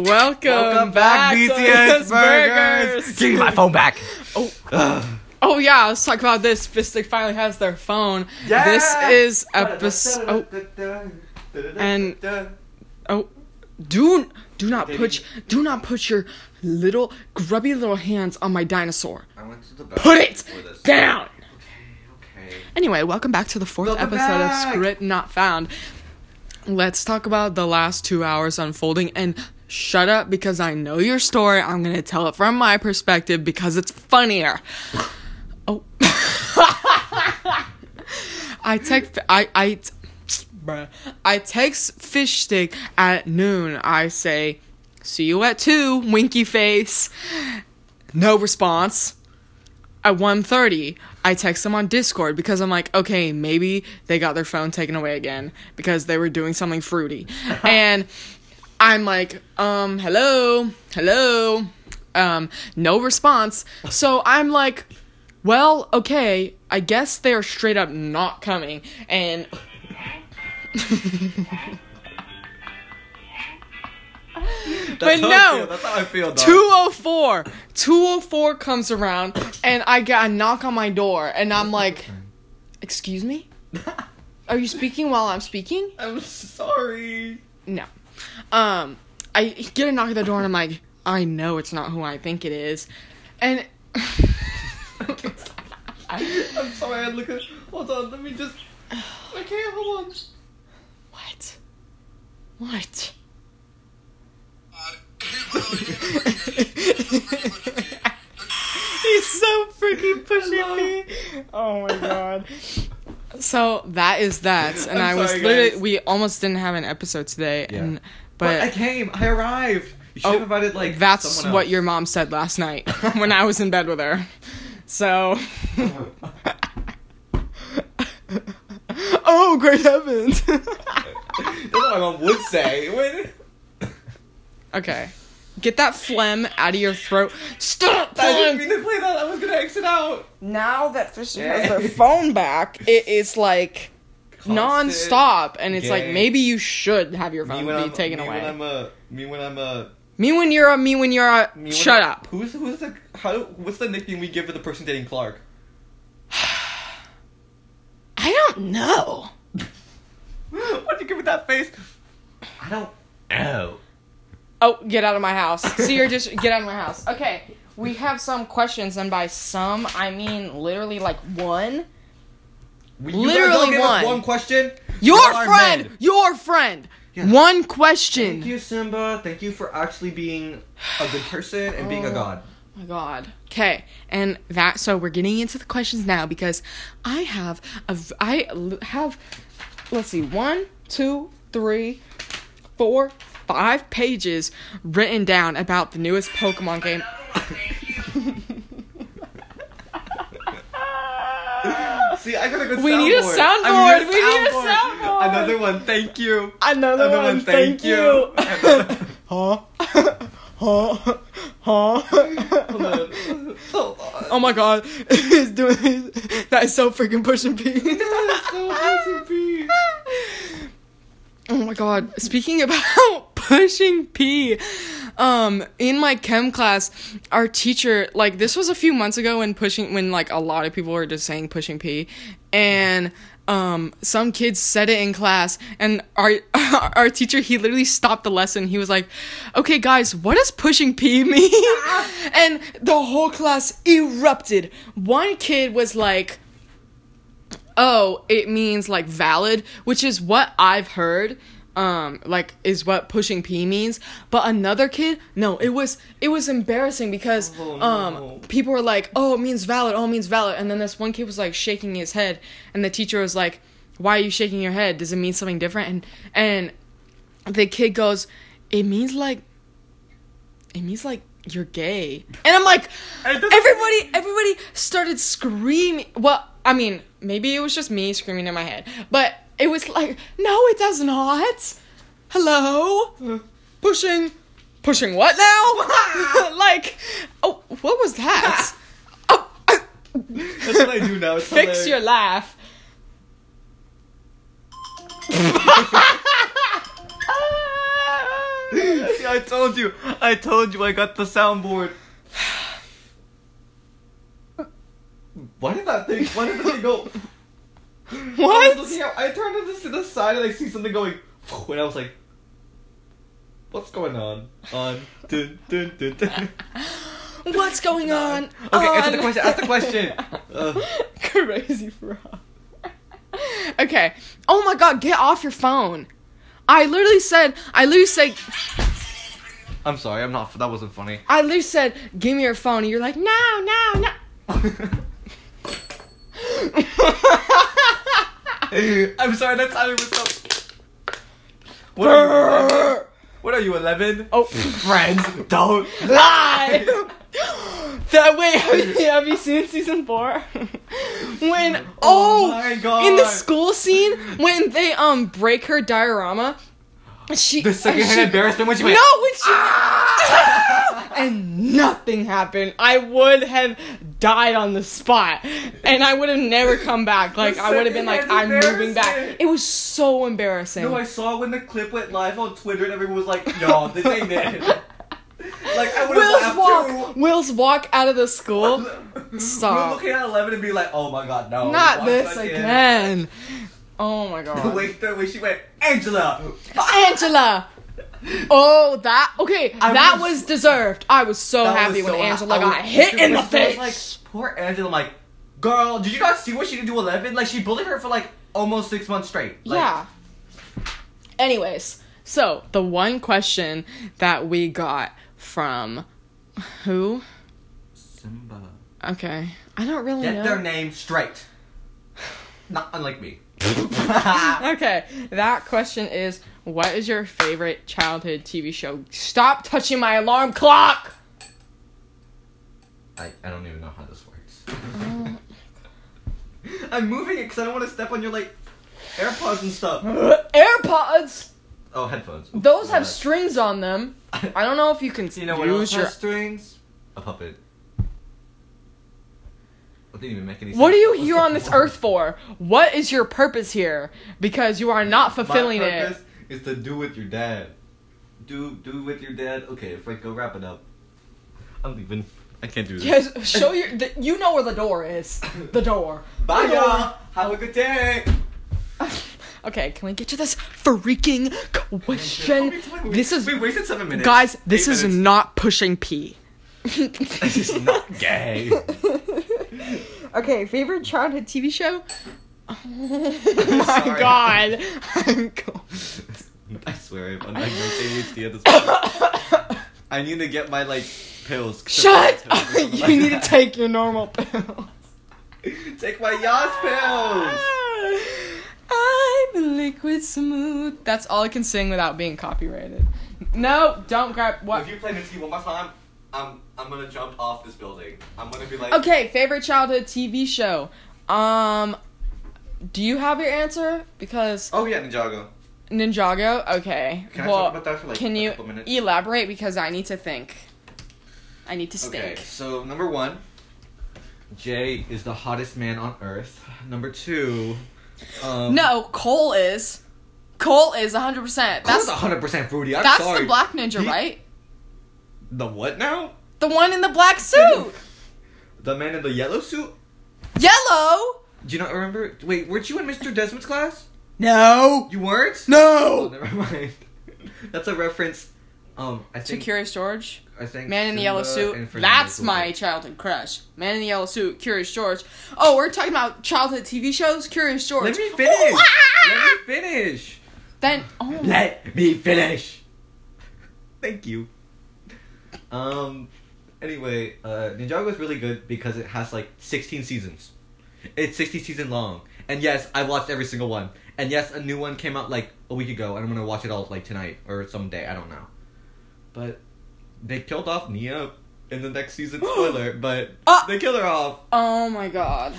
Welcome back, BTS Burgers. Give me my phone back. Oh yeah, let's talk about this. Fistic finally has their phone. Yeah. This is episode. Do not put your little grubby little hands on my dinosaur. I went to the bathroom. Put it down. Okay. Anyway, welcome back to the fourth episode of Script Not Found. Let's talk about the last 2 hours unfolding, and shut up because I know your story. I'm going to tell it from my perspective because it's funnier. Oh. I text Fishstick at noon. I say, see you at 2, winky face. No response. At 1:30, I text them on Discord because I'm like, okay, maybe they got their phone taken away again because they were doing something fruity. And I'm like, hello. No response. So I'm like, well, okay, I guess they're straight up not coming. And but no, that's how I feel, 2:04 comes around, and I got a knock on my door, and I'm like, excuse me? Are you speaking while I'm speaking? I'm sorry. No. I get a knock at the door, and I'm like, I know it's not who I think it is. And I'm sorry, hold on, let me just, okay, hold on. What? He's so freaking pushing me. Oh my god. So that is that. And we almost didn't have an episode today. Yeah. But I arrived. You should have invited that's what your mom said last night when I was in bed with her. So oh, great heavens. That's what my mom would say. Okay. Get that phlegm out of your throat. Stop! I didn't mean to play that. I was going to exit out. Now that Fisher has their phone back, it is like constant non-stop. And it's like, maybe you should have your phone taken away. Shut up. What's the nickname we give for the person dating Clark? I don't know. What'd you give with that face? I don't know. Oh, get out of my house. See, you're just get out of my house. Okay, we have some questions, and by some, I mean literally like one. Literally one. One question. Your friend. Yeah. One question. Thank you, Simba. Thank you for actually being a good person and being a god. Oh my god. Okay, and so we're getting into the questions now because I have, let's see, 1, 2, 3, 4, 5 pages written down about the newest Pokemon game. See, I got a good soundboard. We need a soundboard. Another one, thank you. Another one, thank you. Oh my god. He's doing that is so freaking pushing P. Oh my god. Speaking about pushing P, in my chem class, our teacher, like, this was a few months ago when a lot of people were just saying pushing P, and some kids said it in class, and our teacher, he literally stopped the lesson. He was like, okay guys, what does pushing P mean? And the whole class erupted. One kid was like, oh, it means like valid, which is what I've heard, is what pushing P means. But another kid, no, it was embarrassing because people were like, oh, it means valid, and then this one kid was like shaking his head, and the teacher was like, why are you shaking your head? Does it mean something different? And the kid goes, it means like you're gay. And I'm like, everybody started screaming. Well, I mean, maybe it was just me screaming in my head, but it was like, no, it does not. Hello? Pushing what now? Like, oh, what was that? Oh, that's what I do now. It's fix hilarious. Your laugh. See, I told you. I told you I got the soundboard. Why did that thing go? What? I turned to the side and I see something going, and I was like, what's going on? Dun, dun, dun, dun. What's going on? Okay, answer the question. Ask the question. Crazy frog. Okay. Oh my god, get off your phone. I literally said. I'm sorry, I'm not. That wasn't funny. I literally said, give me your phone, and you're like, no. I'm sorry, that timing was up. What are you, 11? Oh, friends, don't lie! Have you seen season 4? When, my God. In the school scene, when they, break her diorama, the secondhand embarrassment when she went, no, when she and nothing happened. I would have died on the spot, and I would have never come back. Like, I would have been like, I'm moving back. It was so embarrassing. No, I saw when the clip went live on Twitter, and everyone was like, "Yo, this ain't it." Like, I would have laughed too. Will's walk out of the school. Stop. We're looking at 11 and be like, "Oh my god, no, not this again." Oh my god. The way she went, Angela! Oh, that. Okay, that was deserved. I was so happy when Angela got hit in the face. Like, poor Angela, I'm like, girl, did you not see what she did to 11? Like, she bullied her for like almost 6 months straight. Like, yeah. Anyways, so the one question that we got from who? Simba. Okay. I don't really know. Get their name straight. Not unlike me. Okay, that question is, what is your favorite childhood TV show? Stop touching my alarm clock! I don't even know how this works. I'm moving it because I don't want to step on your, like, AirPods and stuff. AirPods? Oh, headphones. Those have strings on them. I don't know if you can use your strings. A puppet. Didn't even make any sense. What are you here on this earth for? What is your purpose here? Because you are not fulfilling it. My purpose is to do with your dad. Do with your dad. Okay, Frank, go wrap it up. I'm leaving. I can't do this. Yes, show your. You know where the door is. The door. Bye, the y'all. Door. Have a good day. Okay, can we get to this freaking question? We wasted 7 minutes. Guys, this is not pushing P. This is not gay. Okay, favorite childhood TV show? Oh my god. I'm cold. I swear, I'm like no ADHD at this point. I need to get my, like, pills. Shut up! You need to take your normal pills. Take my Yas pills! I'm liquid smooth. That's all I can sing without being copyrighted. No, don't grab what. If you play Mitski one more time, I'm gonna jump off this building. I'm gonna be like... Okay, favorite childhood TV show. Do you have your answer? Because... Oh, yeah, Ninjago. Ninjago? Okay. Can I talk about that for, like, a couple minutes? Can you elaborate? Because I need to think. I need to stink. Okay, so, number one, Jay is the hottest man on earth. Number two... No, Cole is 100%. That's 100% fruity, I'm sorry. That's the black ninja, right? The what now? The one in the black suit. The man in the yellow suit? Yellow? Do you not remember? Wait, weren't you in Mr. Desmond's class? No. You weren't? No. Oh, never mind. That's a reference. I think to Curious George. I think man in the yellow suit. That's my childhood crush. Man in the yellow suit. Curious George. Oh, we're talking about childhood TV shows. Curious George. Let me finish. Then. Oh. Let me finish. Thank you. Anyway, Ninjago is really good because it has, like, 16 seasons. It's 60 season long. And yes, I've watched every single one. And yes, a new one came out, like, a week ago, and I'm gonna watch it all, like, tonight or someday, I don't know. But they killed off Nia in the next season, spoiler, but they killed her off. Oh my god.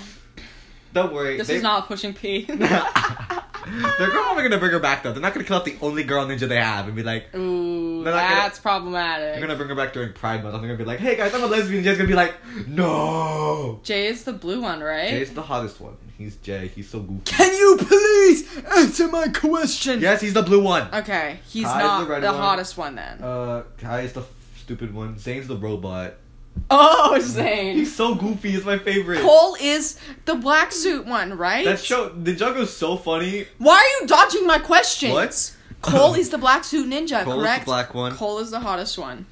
Don't worry. This is not pushing P. They're probably gonna bring her back, though. They're not gonna kill off the only girl ninja they have and be like, ooh. That's problematic. They're gonna bring her back during Pride Month. I'm gonna be like, hey guys, I'm a lesbian. Jay's gonna be like, no. Jay is the blue one, right? Jay's the hottest one. He's Jay. He's so goofy. Can you please answer my question? Yes, he's the blue one. Okay, he's Kai's not the one. Hottest one then. Kai is the stupid one. Zane's the robot. Oh, Zane. He's so goofy. He's my favorite. Cole is the black suit one, right? That show, Ninjago's so funny. Why are you dodging my questions? What? Cole is the black suit ninja, Cole correct? Cole is the black one. Cole is the hottest one.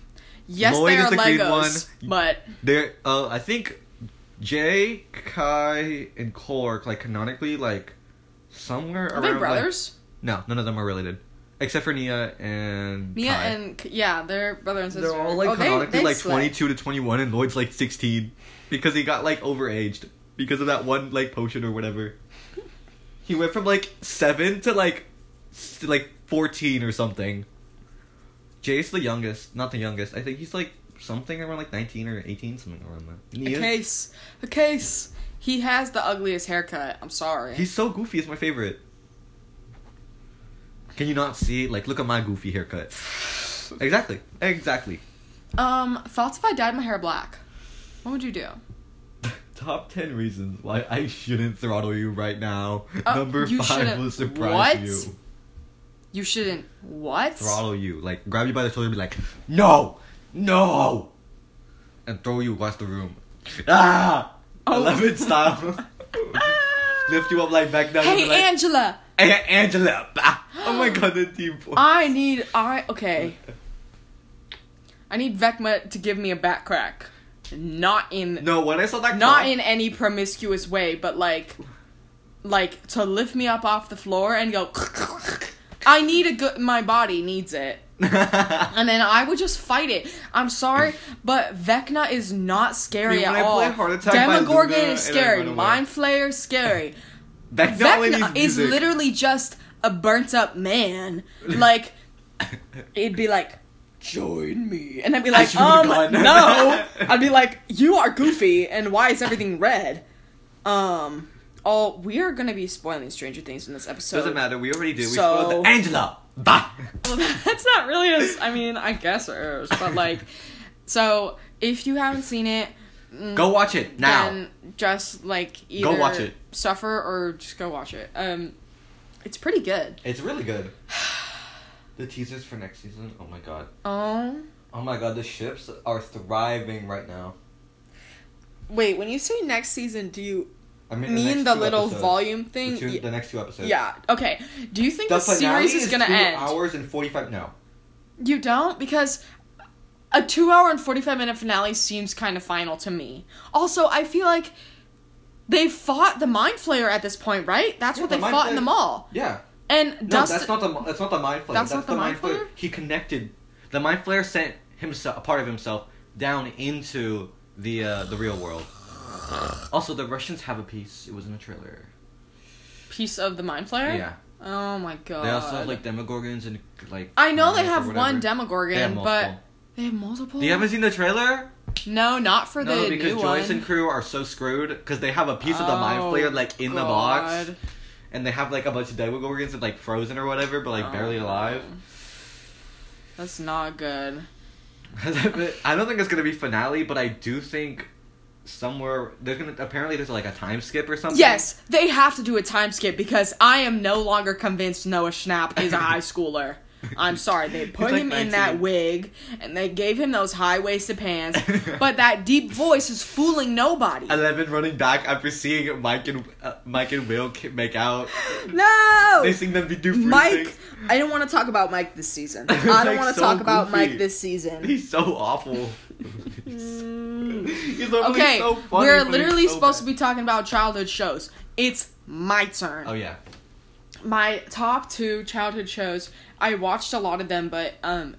Yes, Lloyd they are the Legos, green one. But... I think Jay, Kai, and Cole are, like, canonically, like, somewhere around... Are they brothers? Like, no, none of them are related. Except for Nia and Nia Kai. And... Yeah, they're brother and sister. They're all, like, canonically, they like, slip. 22 to 21, and Lloyd's, like, 16. Because he got, like, overaged. Because of that one, like, potion or whatever. He went from, like, 7 to, like 14 or something. Jay's the youngest, not the youngest. I think he's like something around like 19 or 18, something around that. Nia. A case. He has the ugliest haircut. I'm sorry. He's so goofy. It's my favorite. Can you not see? Like, look at my goofy haircut. Exactly. Thoughts if I dyed my hair black. What would you do? Top 10 reasons why I shouldn't throttle you right now. Number 5 will surprise you. You shouldn't what? Throttle you. Like, grab you by the shoulder and be like, No! And throw you across the room. Ah! Oh. 11 style. Lift you up like back down. Hey, like, Angela! Hey, Angela! Oh my god, the deep voice. Okay. I need Vecma to give me a back crack. When I saw that not in any promiscuous way, but like, to lift me up off the floor and go... I need my body needs it. And then I would just fight it. I'm sorry, but Vecna is not scary at all. Demogorgon is scary. Mind Flayer is scary. Vecna is literally just a burnt up man. Like, it'd be like, join me. And I'd be like, no. I'd be like, you are goofy, and why is everything red? Oh, we are going to be spoiling Stranger Things in this episode. Doesn't matter, we already do. We spoiled Angela! Bye! Well, that's not really I guess it is, but so, if you haven't seen it... Go watch it, now! Then just, either... Go watch it. Suffer or just go watch it. It's pretty good. It's really good. The teasers for next season, oh my god. Oh my god, the ships are thriving right now. Wait, when you say next season, do you... mean the little episodes. Volume thing? The next 2 episodes. Yeah, okay. Do you think the series is going to end? 2 hours and 45... No. You don't? Because a 2-hour and 45-minute finale seems kind of final to me. Also, I feel like they fought the Mind Flayer at this point, right? That's what they fought in the mall. Yeah. And that's not the Mind Flayer. That's not the Mind Flayer? He connected... The Mind Flayer sent himself, a part of himself down into the real world. Also, the Russians have a piece. It was in the trailer. Piece of the Mind Flayer? Yeah. Oh my god. They also have Demogorgons and I know they have one Demogorgon, but they have multiple. You haven't seen the trailer? No, not for the new one. No, because Joyce and crew are so screwed because they have a piece of the Mind Flayer in the box, and they have a bunch of Demogorgons and frozen or whatever, but barely alive. That's not good. I don't think it's gonna be finale, but I do think. Somewhere there's a time skip or something. Yes, they have to do a time skip because I am no longer convinced Noah Schnapp is a high schooler. I'm sorry, they put him 19. In that wig and they gave him those high-waisted pants, but that deep voice is fooling nobody. 11 running back after seeing Mike and Will make out. No, they sing them do Mike. Things. I don't want to talk about Mike this season. I don't want to talk about Mike this season. He's so awful. He's okay, so funny, we're literally supposed to be talking about childhood shows. It's my turn. Oh, yeah. My top 2 childhood shows, I watched a lot of them, but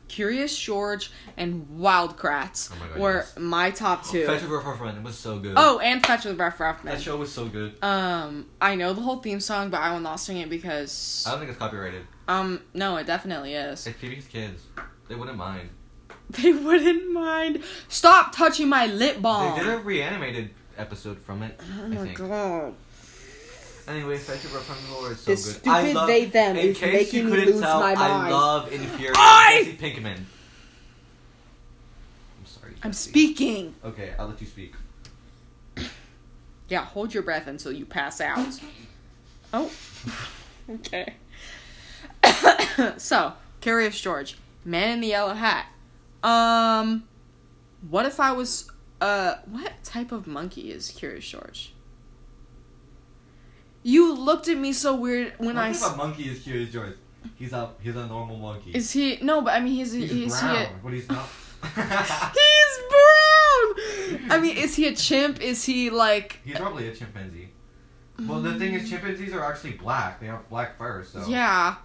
Curious George and Wild Kratts were my top 2. Fetch with Ruff Ruffman was so good. Oh, and Fetch with Ruff Ruffman. That show was so good. I know the whole theme song, but I will not sing it because... I don't think it's copyrighted. No, it definitely is. It's PB's kids. They wouldn't mind. Stop touching my lip balm. They did a reanimated episode from it. Oh my god. Anyway, Fetch with Ruff Ruffman is so good. Stupid they them is making me lose my mind. I love Infuriating Jesse Pinkman. I'm speaking. Okay, I'll let you speak. Yeah, hold your breath until you pass out. Oh. Okay. So, Curious George, man in the yellow hat. What if I was, what type of monkey is Curious George? You looked at me so weird when what I... What type of monkey is Curious George? He's a normal monkey. Is he... No, but I mean, he's brown, but he's not... He's brown! I mean, is he a chimp? Is he, like... He's probably a chimpanzee. Well, the thing is, chimpanzees are actually black. They have black fur, so... Yeah.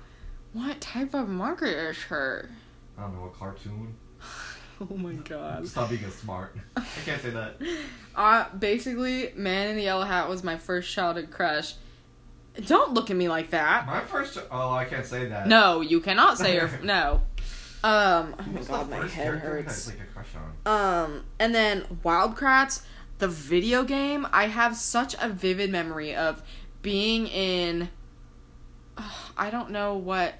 What type of monkey is her? I don't know, a cartoon? Oh my god. Stop being smart. I can't say that. Basically, Man in the Yellow Hat was my first childhood crush. Don't look at me like that. My first... Oh, I can't say that. No, you cannot say your... No. Oh my god, my head hurts. Like a crush on? And then Wild Kratts, the video game. I have such a vivid memory of being in... I don't know what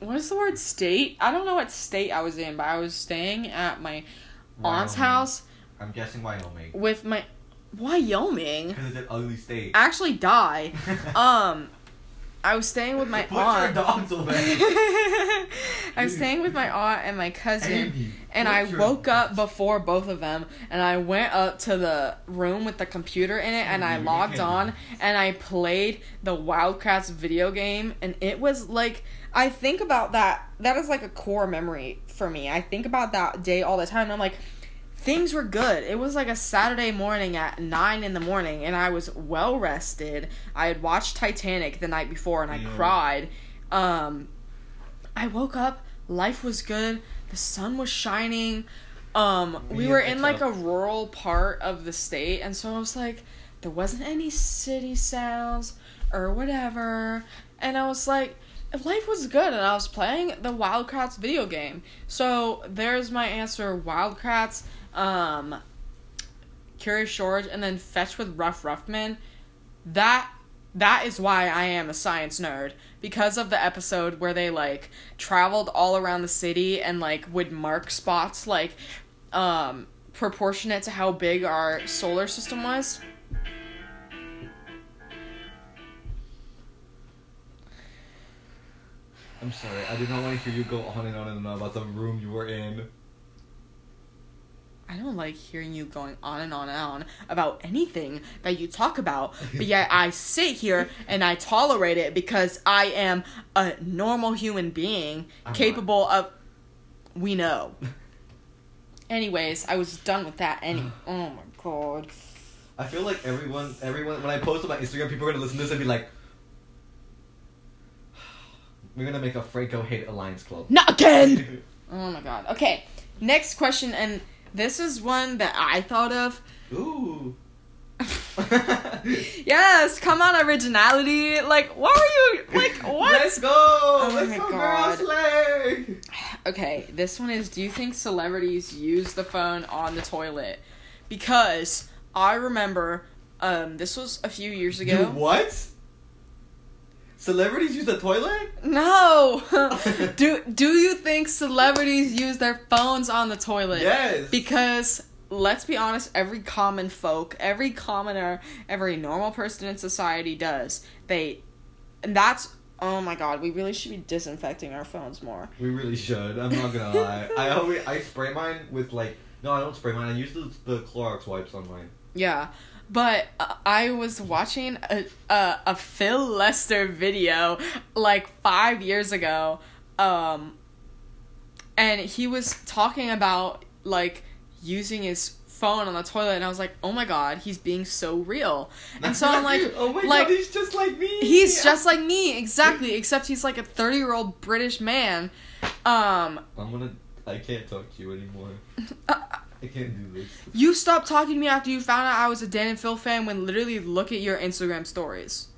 is the word state? I don't know what state I was in, but I was staying at my aunt's house. I'm guessing Wyoming. With my... Wyoming? Because it's an ugly state. Actually, die. I was staying with my aunt. Put your dogs away. I was staying with my aunt and my cousin. Amy, and I woke up before both of them. And I went up to the room with the computer in it. And I logged on. And I played the Wild Kratts video game. And it was like... I think about that. That is like a core memory for me. I think about that day all the time. And I'm like... Things were good. It was like a Saturday morning at 9 a.m, and I was well rested. I had watched Titanic the night before, and I cried. I woke up. Life was good. The sun was shining. We were in like a rural part of the state, and so I was like, there wasn't any city sounds or whatever, and I was like, life was good, and I was playing the Wild Kratts video game. So there's my answer: Wild Kratts, Curious George, and then Fetch with Ruff Ruffman. That is why I am a science nerd, because of the episode where they like traveled all around the city and like would mark spots like proportionate to how big our solar system was. I'm sorry, I did not want to hear you go on and on about the room you were in. I don't like hearing you going on and on about anything that you talk about, but yet I sit here and I tolerate it because I am a normal human being capable of... We know. Anyways, I was done with that Oh my god. I feel like everyone, when I post on my Instagram, people are going to listen to this and be like, we're going to make a Franco Hate Alliance Club. Not again! Oh my god. Okay, next question, and this is one that I thought of. Ooh. Yes, come on, originality. Like, what were you... Like, what? Let's go! Oh Let's go, god. Girl, okay, this one is, do you think celebrities use the phone on the toilet? Because I remember, this was a few years ago. Dude, what? Celebrities use the toilet? No. Do you think celebrities use their phones on the toilet? Yes. Because, let's be honest, every common folk, every commoner, every normal person in society does. Oh my god, we really should be disinfecting our phones more. We really should. I'm not gonna lie. I spray mine with no, I don't spray mine. I use the Clorox wipes on mine. Yeah. But I was watching a Phil Lester video 5 years ago, and he was talking about using his phone on the toilet, and I was like, oh my god, he's being so real. And so I'm like, oh my god, he's just like me. He's just like me, exactly, except he's like a 30-year-old British man. I can't talk to you anymore. I can't do this. You stopped talking to me after you found out I was a Dan and Phil fan when literally look at your Instagram stories.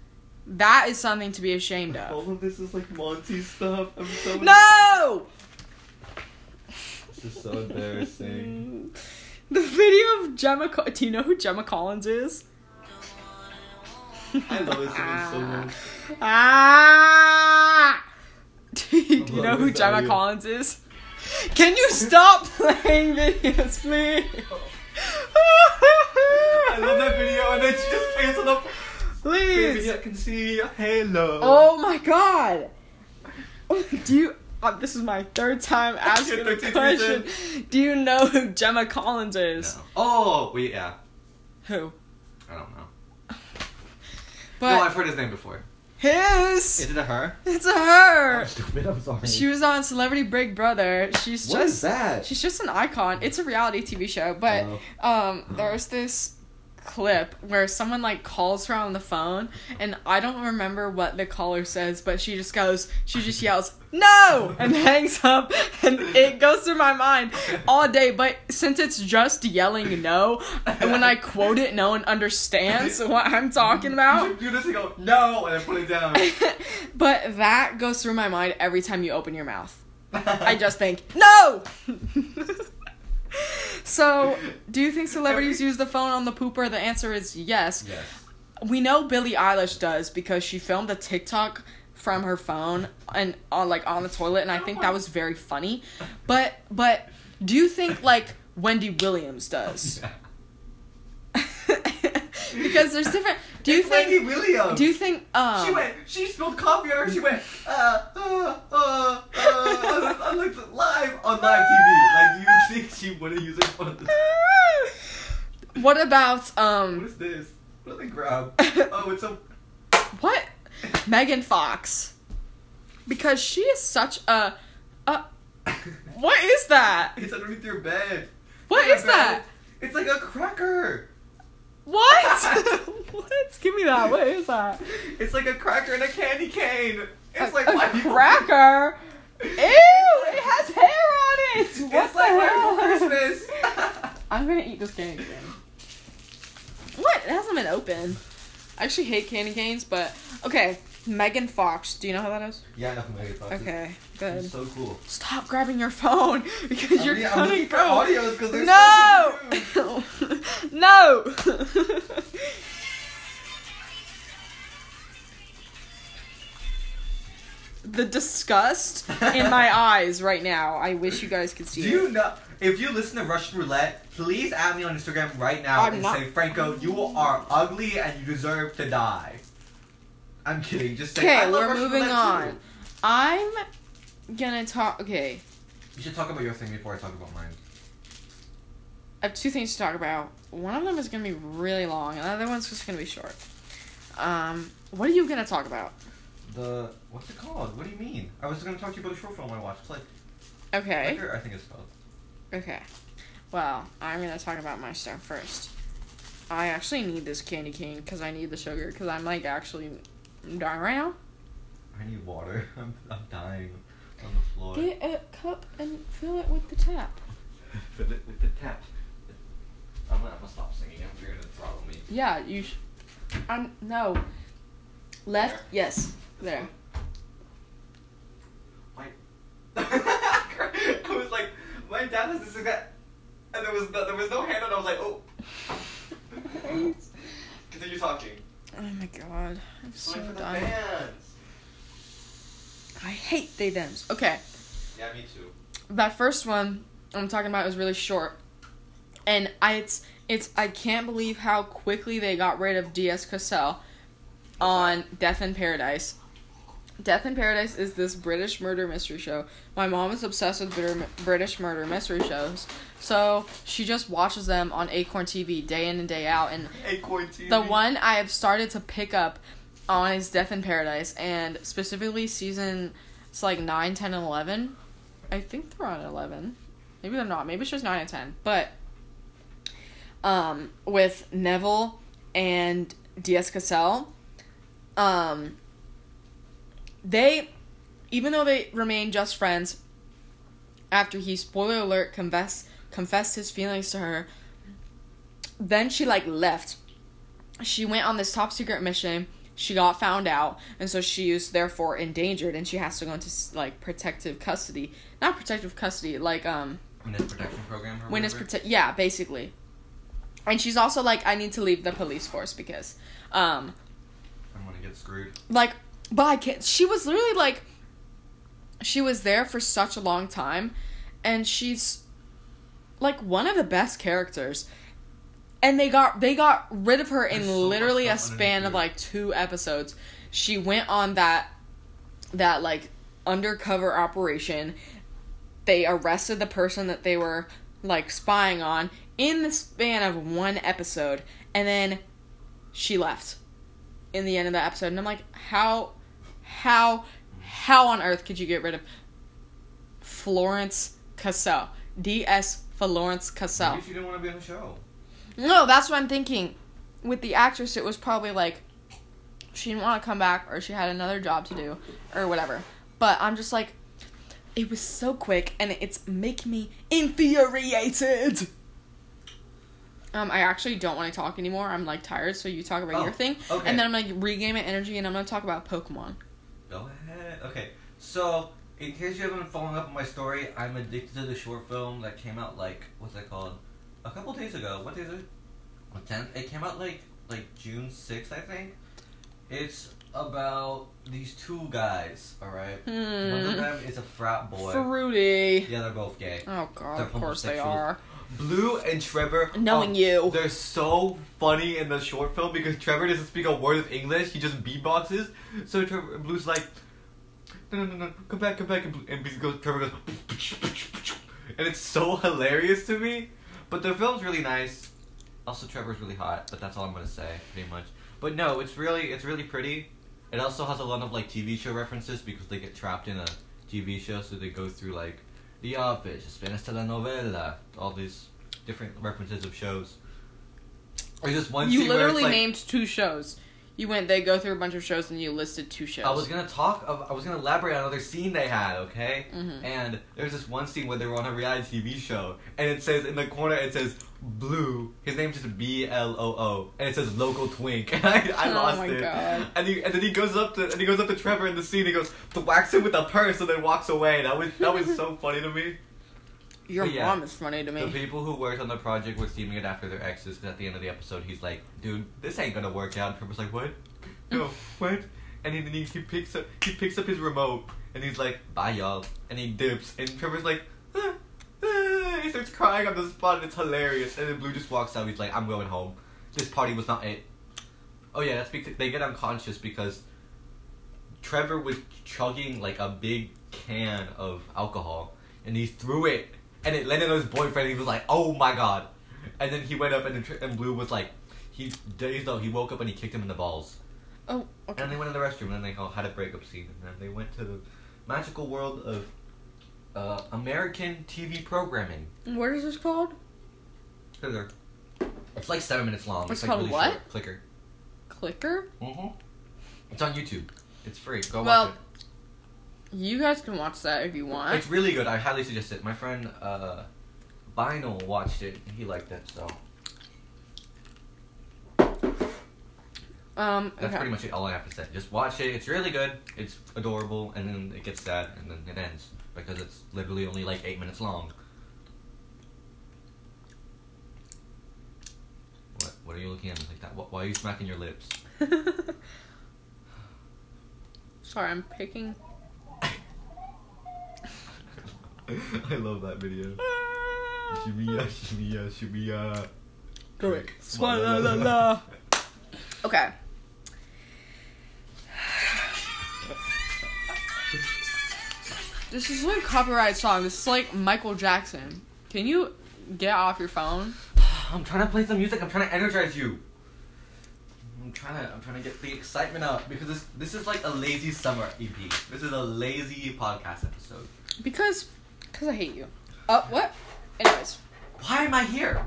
That is something to be ashamed of. All of this is Monty stuff. I'm so... No! This is so embarrassing. The video of Gemma... Do you know who Gemma Collins is? I love this so much. Ah! Dude, Do you know who Gemma Collins is? Can you stop playing videos, please? I love that video, and then she just plays it up. Please. Baby, I can see your halo. Oh my god. Do you... this is my third time asking the question. Do you know who Gemma Collins is? No. Oh, wait, yeah. Who? I don't know. But no, I've heard his name before. His! Is it a her? It's a her! I'm stupid, I'm sorry. She was on Celebrity Big Brother. She's what is that? She's just an icon. It's a reality TV show, but there's this clip where someone like calls her on the phone, and I don't remember what the caller says, but she just goes, she just yells, "No!" and hangs up, and it goes through my mind all day, but since it's just yelling no, and when I quote it, no one understands what I'm talking about. You just go, "No," and then put it down. But that goes through my mind every time you open your mouth. I just think, "No!" So, do you think celebrities use the phone on the pooper? The answer is yes. Yes. We know Billie Eilish does because she filmed a TikTok from her phone and on the toilet, and I think that was very funny. But do you think like Wendy Williams does? Yeah. Because there's different. Wendy Williams. Do you think? She spilled coffee on her. She went. I looked live on live TV. Like, do you think she wouldn't use it for the time? What about What is this? What did they grab? Oh, it's a. What? Megan Fox, because she is such a. What is that? It's underneath your bed. What is that? It's like a cracker. What? What? Give me that. What is that? It's like a cracker and a candy cane. It's like a cracker? Ew! It has hair on it! It's like hair for Christmas! I'm gonna eat this candy cane. What? It hasn't been open. I actually hate candy canes, but... Okay, Megan Fox. Do you know who that is? Yeah, I know who Megan Fox is. Okay, good. She's so cool. Stop grabbing your phone because you're cutting through. Audios because there's no! No! The disgust in my eyes right now. I wish you guys could see it. Do you know... If you listen to Russian Roulette, please add me on Instagram right now say, "Franco, you are ugly and you deserve to die." I'm kidding. Just say, "I love Russian Roulette." Okay, we're moving on. Too. I'm gonna talk. Okay. You should talk about your thing before I talk about mine. I have two things to talk about. One of them is gonna be really long, and the other one's just gonna be short. What are you gonna talk about? What's it called? What do you mean? I was gonna talk to you about the short film I watched. Okay. Clicker, I think it's called. Okay, well, I'm going to talk about my stuff first. I actually need this candy cane because I need the sugar because I'm, like, actually dying right now. I need water. I'm dying on the floor. Get a cup and fill it with the tap. Fill it with the tap. I'm going to stop singing. I'm going to throttle me. Yeah, you should. No. Left? There. Yes. There. Wait. I was like... My dad has this exact, and there was no hand, and I was like, oh. Continue talking. Oh my god, I'm so dying. I hate they thems. Okay. Yeah, me too. That first one I'm talking about is really short, and I can't believe how quickly they got rid of DS Cassell on Death in Paradise. Death in Paradise is this British murder mystery show. My mom is obsessed with British murder mystery shows, so she just watches them on Acorn TV day in and day out. And Acorn TV. The one I have started to pick up on is Death in Paradise, and specifically season it's like 9, 10, and 11. I think they're on 11. Maybe they're not. Maybe it's just 9 and 10. But with Neville and DS Cassell, they, even though they remain just friends, after he, spoiler alert, confessed his feelings to her, then she, like, left. She went on this top-secret mission, she got found out, and so she is, therefore, endangered, and she has to go into, like, protective custody. Not protective custody, like, Witness protection program or witness whatever? Yeah, basically. And she's also like, I need to leave the police force because, I'm gonna get screwed. Like... But I can't... She was literally like... she was there for such a long time, and she's like one of the best characters. And they got rid of her in literally a span of like 2 episodes. She went on that like undercover operation. They arrested the person that they were like spying on in the span of 1 episode, and then she left in the end of the episode. And I'm like, how on earth could you get rid of Florence Cassell? DS Florence Cassell. Maybe she didn't want to be on the show. No, that's what I'm thinking. With the actress, it was probably like she didn't want to come back, or she had another job to do, or whatever. But I'm just like, it was so quick, and it's making me infuriated. I actually don't want to talk anymore. I'm like tired, so you talk about your thing, okay. And then I'm like regain my energy, and I'm gonna talk about Pokemon. Go ahead. Okay, so in case you haven't been following up on my story, I'm addicted to the short film that came out like what's that called? A couple days ago. What day is it? The 10th. It came out like June 6th, I think. It's about these 2 guys. All right. One of them is a frat boy. Fruity. The other both gay. Oh God! They're of course they are. Blue and Trevor. Knowing you. They're so funny in the short film because Trevor doesn't speak a word of English. He just beatboxes. So Trevor Blue's like, no, come back, and goes. Trevor goes, and it's so hilarious to me. But the film's really nice. Also, Trevor's really hot, but that's all I'm gonna say, pretty much. But no, it's really pretty. It also has a lot of like TV show references because they get trapped in a TV show, so they go through like The Office, Spanish telenovela, all these different references of shows. There's just one. You literally like, named 2 shows. They go through a bunch of shows, and you listed 2 shows. I was gonna elaborate on another scene they had, okay? Mm-hmm. And there's this one scene where they were on a reality TV show, and it says in the corner, it says Blue. His name's just Bloo, and it says local twink. And I lost it. God. And then he goes up to Trevor in the scene. He goes to wax him with a purse, and then walks away. That was so funny to me. Your mom is funny to me. The people who worked on the project were steaming it after their exes, because at the end of the episode, he's like, dude, this ain't gonna work out. And Trevor's like, what? No, what? And then he picks up his remote, and he's like, bye, y'all. And he dips. And Trevor's like, ah. He starts crying on the spot, and it's hilarious. And then Blue just walks out. He's like, I'm going home. This party was not it. Oh, yeah, that's because they get unconscious because Trevor was chugging, like, a big can of alcohol, and he threw it. And it landed on his boyfriend, and he was like, oh my God. And then he went up, and Blue was like, he's dazed though. He woke up, and he kicked him in the balls. Oh, okay. And they went to the restroom, and they had a breakup scene. And then they went to the magical world of American TV programming. What is this called? Clicker. It's like 7 minutes long. It's called like really what? Short. Clicker. Clicker? Mm-hmm. It's on YouTube. It's free. Go watch it. You guys can watch that if you want. It's really good. I highly suggest it. My friend, Vinyl watched it, and he liked it, so. That's pretty much all I have to say. Just watch it. It's really good. It's adorable, and then it gets sad, and then it ends. Because it's literally only like 8 minutes long. What are you looking at me like that? Why are you smacking your lips? Sorry, I'm picking... I love that video. Shibuya, shibuya, shibuya. Correct. Swa-la-la-la. Okay. This is like a copyright song. This is like Michael Jackson. Can you get off your phone? I'm trying to play some music. I'm trying to energize you. I'm trying to get the excitement up because this is like a lazy summer EP. This is a lazy podcast episode. Because I hate you. What? Anyways. Why am I here?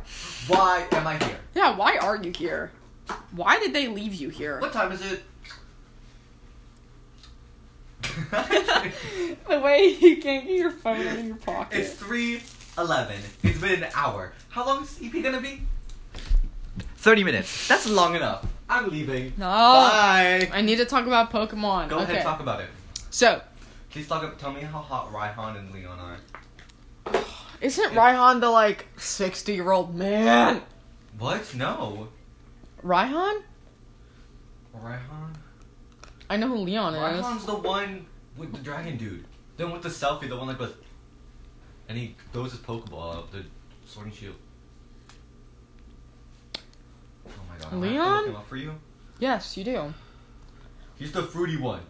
Yeah, why are you here? Why did they leave you here? What time is it? The way you can't get your phone in your pocket. It's 3:11. It's been an hour. How long is EP gonna be? 30 minutes. That's long enough. I'm leaving. No. Bye. I need to talk about Pokemon. Go ahead and talk about it. So... Please tell me how hot Raihan and Leon are. Isn't Raihan the, like, 60-year-old man? What? No. Raihan? I know who Leon is. Raihan's the one with the dragon dude. Then with the selfie, the one that goes, and he throws his Pokeball out the Sword and Shield. Oh my god. Leon? I have to look him up for you? Yes, you do. He's the fruity one.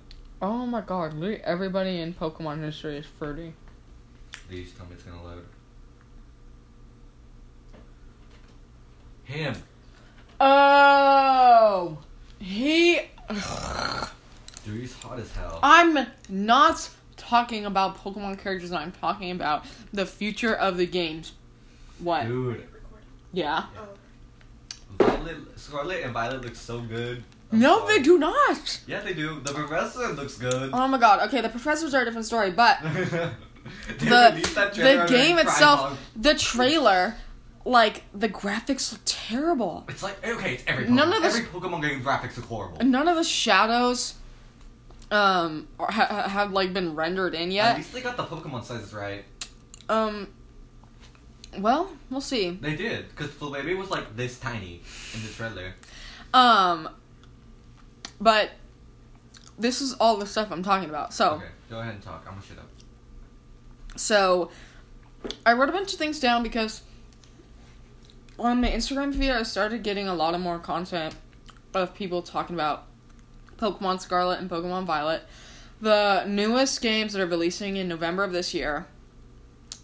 Oh my god, literally everybody in Pokemon history is fruity. Please tell me it's gonna load. Him. Oh! He... Dude, he's hot as hell. I'm not talking about Pokemon characters. I'm talking about the future of the games. What? Dude. Yeah. Oh. Scarlet and Violet look so good. No, they do not. Yeah, they do. The professor looks good. Oh my god. Okay, the professors are a different story, but the game itself, the trailer, like the graphics look terrible. It's like okay, it's every Pokemon. Every Pokemon game graphics look horrible. None of the shadows, have like been rendered in yet. At least they got the Pokemon sizes right. Well, we'll see. They did because Flabébé was like this tiny in the trailer. But this is all the stuff I'm talking about. So okay, go ahead and talk. I'm gonna shut up. So I wrote a bunch of things down because on my Instagram feed I started getting a lot of more content of people talking about Pokemon Scarlet and Pokemon Violet, the newest games that are releasing in November of this year,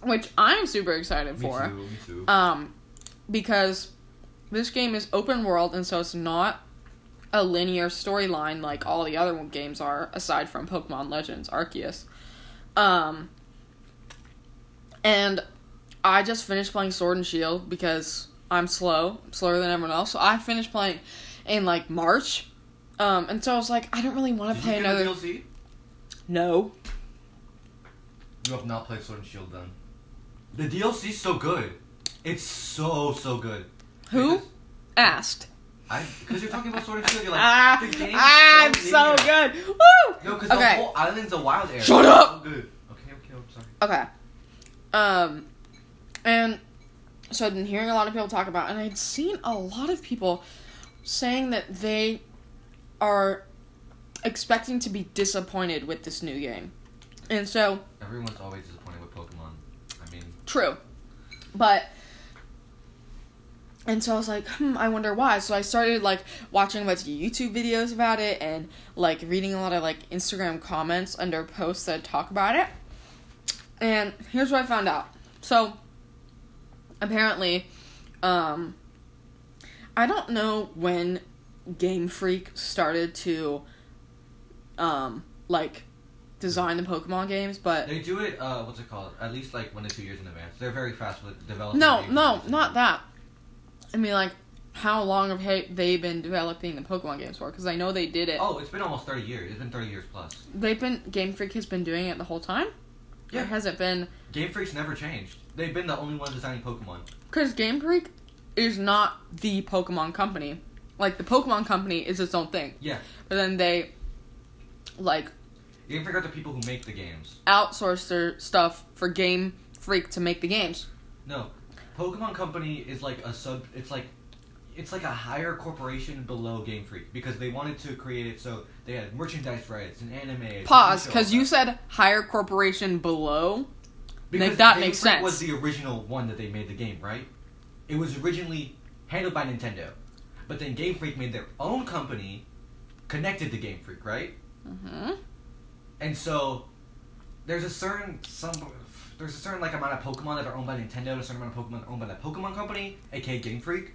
which I'm super excited for. Me too. Because this game is open world and so it's not a linear storyline like all the other games are, aside from Pokemon Legends Arceus. And I just finished playing Sword and Shield because I'm slow, slower than everyone else. So I finished playing in like March. And so I was like, I don't really want to play another. Did you get the DLC? No. You have not played Sword and Shield then. The DLC's so good. It's so good. Who asked? Because you're talking about Sword and Shield, you're like, the game's so good. Woo! No, because the whole island's a wild area. Shut up! So good. Okay, I'm sorry. Okay. And so I've been hearing a lot of people talk about, and I'd seen a lot of people saying that they are expecting to be disappointed with this new game. And so... Everyone's always disappointed with Pokemon. I mean... True. But... And so I was like, I wonder why. So I started, like, watching a bunch of YouTube videos about it and, like, reading a lot of, like, Instagram comments under posts that talk about it. And here's what I found out. So, apparently, I don't know when Game Freak started to, like, design the Pokemon games, but... They do it, what's it called? At least, like, 1 to 2 years in advance. They're very fast with developing... No, not that. I mean, like, how long have they been developing the Pokemon games for? Because I know they did it... Oh, it's been almost 30 years. It's been 30 years plus. Game Freak has been doing it the whole time? Yeah. Or has it been... Game Freak's never changed. They've been the only one designing Pokemon. Because Game Freak is not the Pokemon company. Like, the Pokemon company is its own thing. Yeah. But then they, like... Game Freak are the people who make the games. Outsource their stuff for Game Freak to make the games. No. Pokemon Company is like a sub... It's like a higher corporation below Game Freak. Because they wanted to create it so they had merchandise rights and anime... Pause, because you said higher corporation below. Because that makes sense. Game Freak was the original one that they made the game, right? It was originally handled by Nintendo. But then Game Freak made their own company connected to Game Freak, right? Mm-hmm. And so... There's a certain like amount of Pokemon that are owned by Nintendo, and a certain amount of Pokemon owned by that Pokemon company, aka Game Freak.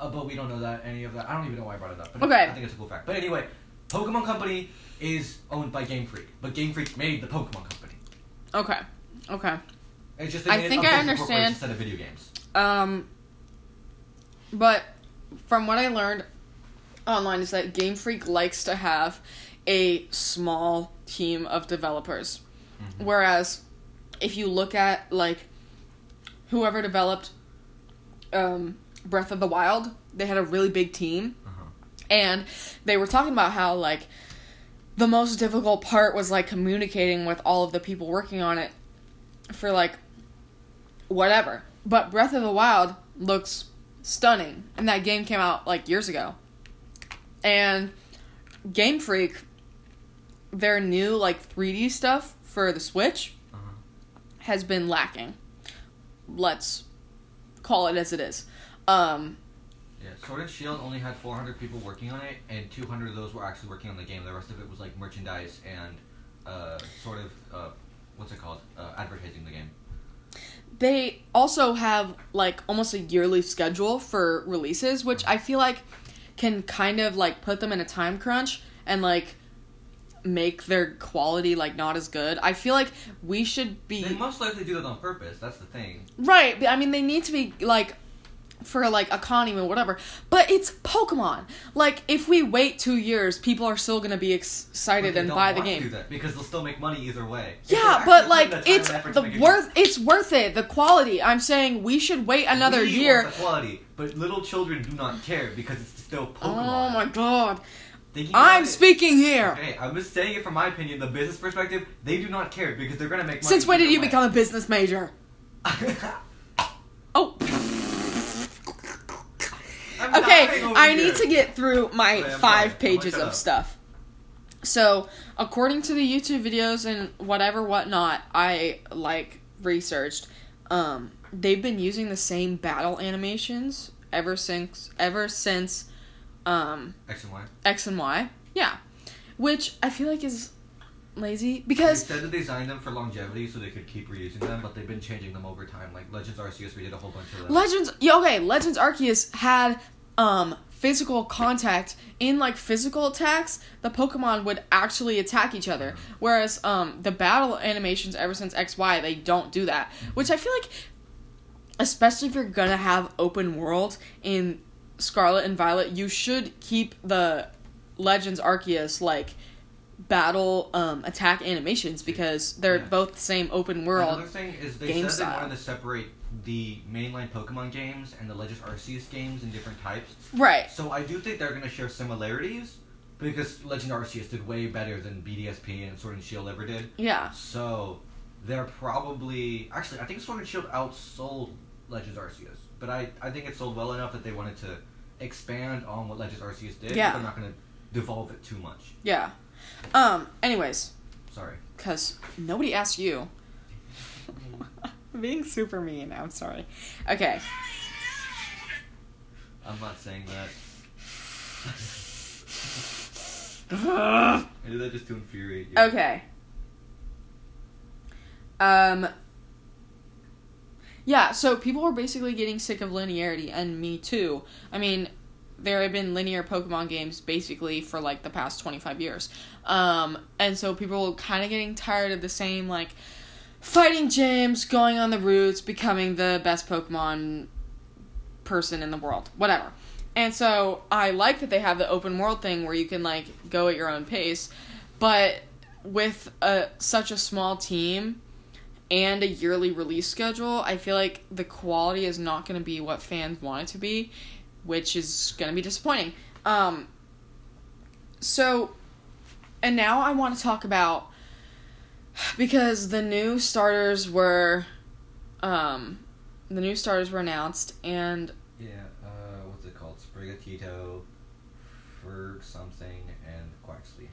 But we don't know that any of that. I don't even know why I brought it up. But okay. I think it's a cool fact. But anyway, Pokemon Company is owned by Game Freak, but Game Freak made the Pokemon Company. Okay. It's just I think I understand. Instead of video games. But from what I learned online is that Game Freak likes to have a small team of developers, mm-hmm. whereas. If you look at, like, whoever developed Breath of the Wild, they had a really big team. Uh-huh. And they were talking about how, like, the most difficult part was, like, communicating with all of the people working on it for, like, whatever. But Breath of the Wild looks stunning. And that game came out, like, years ago. And Game Freak, their new, like, 3D stuff for the Switch has been lacking. Let's call it as it is. Yeah, Sword and Shield only had 400 people working on it, and 200 of those were actually working on the game. The rest of it was like merchandise and sort of, what's it called? Advertising the game. They also have like almost a yearly schedule for releases, which I feel like can kind of like put them in a time crunch and like make their quality like not as good. I feel like we should be... They most likely do it on purpose, that's the thing. Right, I mean they need to be like... for like economy or whatever, but it's Pokemon. Like if we wait 2 years, people are still gonna be excited and buy the game. To do that because they'll still make money either way. Yeah, but like it's worth it. The quality. I'm saying we should wait another year. The quality, but little children do not care because it's still Pokemon. Oh my god. I'm speaking here. Okay, I'm just saying it from my opinion, the business perspective. They do not care because they're gonna make money. Since when did you become a business major? Oh. Okay, I need to get through my 5 pages of stuff. So, according to the YouTube videos and whatnot, I, like, researched, they've been using the same battle animations ever since, X and Y. X and Y, yeah. Which I feel like is lazy, because... They said that they designed them for longevity so they could keep reusing them, but they've been changing them over time. Like, Legends Arceus, we did a whole bunch of them. Legends Arceus had... physical contact in like physical attacks, the Pokemon would actually attack each other. Whereas the battle animations ever since XY, they don't do that. Which I feel like, especially if you're gonna have open world in Scarlet and Violet, you should keep the Legends Arceus like battle attack animations because they're both the same open world. Another thing is they said they wanted to separate the mainline Pokemon games and the Legends Arceus games in different types. Right. So I do think they're going to share similarities because Legends Arceus did way better than BDSP and Sword and Shield ever did. Yeah. So they're probably... Actually, I think Sword and Shield outsold Legends Arceus. But I think it sold well enough that they wanted to expand on what Legends Arceus did. Yeah. But they're not going to devolve it too much. Yeah. Anyways. Sorry. Because nobody asked you. Being super mean. I'm sorry. Okay. I'm not saying that. I did that just to infuriate you. Okay. Yeah, so people were basically getting sick of linearity, and me too. I mean, there have been linear Pokemon games basically for like the past 25 years. And so people were kind of getting tired of the same like fighting gyms, going on the routes, becoming the best Pokemon person in the world, whatever. And so I like that they have the open world thing where you can like go at your own pace, but with such a small team and a yearly release schedule, I feel like the quality is not going to be what fans want it to be, which is going to be disappointing. And now I want to talk about, because the new starters were announced, and... Yeah, what's it called? Sprigatito, Ferg something, and Quaxly.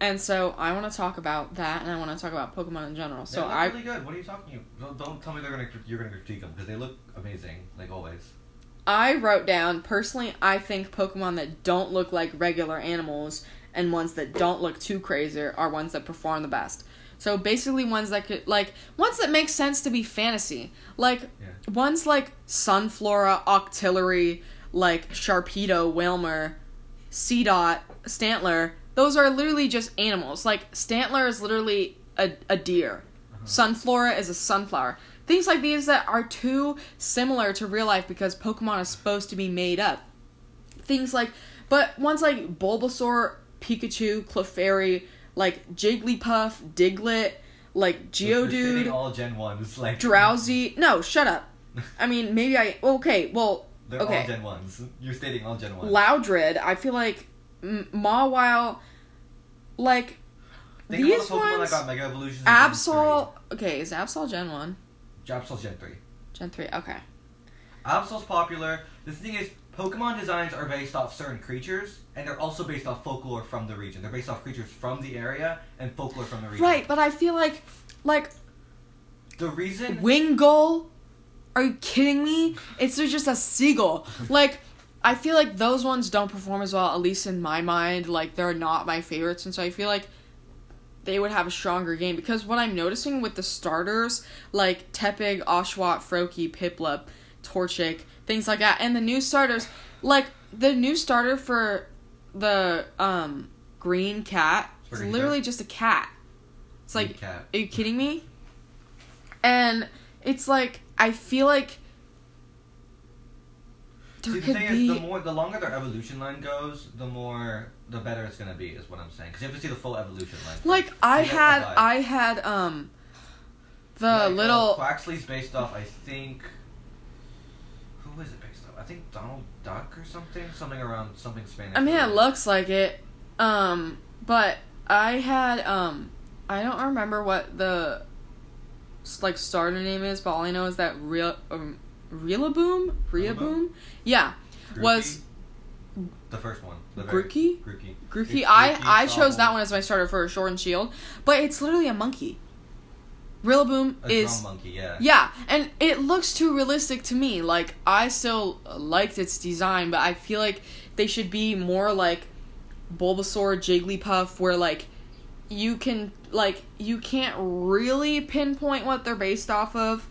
And so I want to talk about that, and I want to talk about Pokemon in general. They look really good. What are you talking about? Don't tell me you're going to critique them, because they look amazing, like always. I wrote down, personally, I think Pokemon that don't look like regular animals and ones that don't look too crazy are ones that perform the best. So basically ones that make sense to be fantasy. Ones like Sunflora, Octillery, like Sharpedo, Wilmer, Seedot, Stantler. Those are literally just animals. Like, Stantler is literally a deer. Sunflora is a sunflower. Things like these that are too similar to real life because Pokemon is supposed to be made up. But ones like Bulbasaur, Pikachu, Clefairy, like Jigglypuff, Diglett, like Geodude, all Gen 1s, like Drowsy. No, shut up. I mean, they're all Gen 1s. You're stating all Gen 1s. Loudred, I feel like Mawile, like think these all the Pokemon ones. That got Mega Evolutions. Absol. Okay, is Absol Gen 1? Absol's Gen 3. Okay. Absol's popular. The thing is, Pokemon designs are based off certain creatures, and they're also based off folklore from the region. They're based off creatures from the area and folklore from the region. Right, but I feel like... The reason... Wingull? Are you kidding me? It's just a seagull. Like, I feel like those ones don't perform as well, at least in my mind. Like, they're not my favorites, and so I feel like they would have a stronger game. Because what I'm noticing with the starters, like Tepig, Oshawott, Froakie, Piplup, Torchic, things like that, and the new starters, like the new starter for the green cat, it's literally just a cat. It's like, cat. Are you kidding me? And it's like, I feel like there could be... See, the thing is, the longer their evolution line goes, the better it's gonna be, is what I'm saying. Because you have to see the full evolution line. Like, I had the little... Quaxly's based off, I think... Who is it based off? I think Donald Duck or something? Something around something Spanish. I mean, it looks like it. But I had, I don't remember what the, like, starter name is, but all I know is that Rillaboom? Rillaboom? Yeah. Grookey? Was... The first one. Grookey. I chose that one as my starter for Sword and Shield, but it's literally a monkey. Rillaboom is... A drum monkey, yeah. Yeah, and it looks too realistic to me. Like, I still liked its design, but I feel like they should be more like Bulbasaur, Jigglypuff, where, like, you can, like, you can't really pinpoint what they're based off of.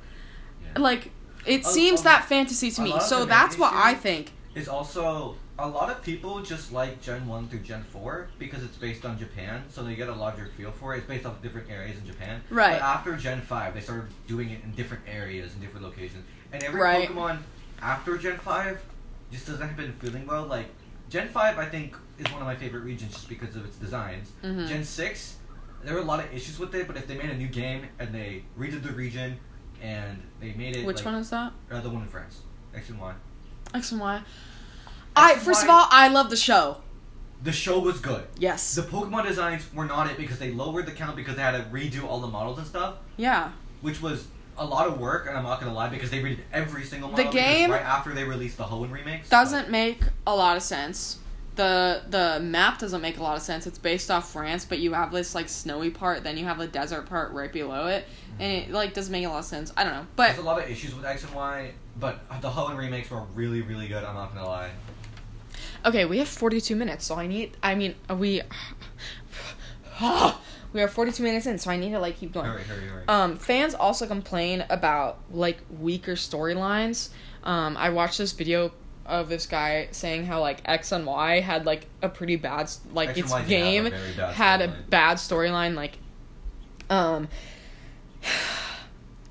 Yeah. Like, it seems that fantasy to me, so that's what I think. It's also... A lot of people just like Gen 1 through Gen 4 because it's based on Japan, so they get a larger feel for it. It's based off different areas in Japan. Right. But after Gen 5, they started doing it in different areas and different locations. And every Pokemon after Gen 5 just doesn't been feeling well. Like, Gen 5, I think, is one of my favorite regions just because of its designs. Mm-hmm. Gen 6, there were a lot of issues with it, but if they made a new game and they redid the region and they made it... Which one is that? The one in France. X and Y. X and Y. First of all, I love the show. The show was good. Yes. The Pokemon designs were not it because they lowered the count because they had to redo all the models and stuff. Yeah. Which was a lot of work, and I'm not going to lie, because they redid every single model. The game... Right after they released the Hoenn remakes. Doesn't make a lot of sense. The map doesn't make a lot of sense. It's based off France, but you have this, like, snowy part, then you have the desert part right below it, mm-hmm. and it, like, doesn't make a lot of sense. I don't know, but... There's a lot of issues with X and Y, but the Hoenn remakes were really, really good, I'm not going to lie. Okay, we have 42 minutes, so we are 42 minutes in, so I need to, like, keep going. Hurry. Fans also complain about, like, weaker storylines. I watched this video of this guy saying how, like, X and Y had, like, a pretty bad, like, X its game had a bad storyline, like,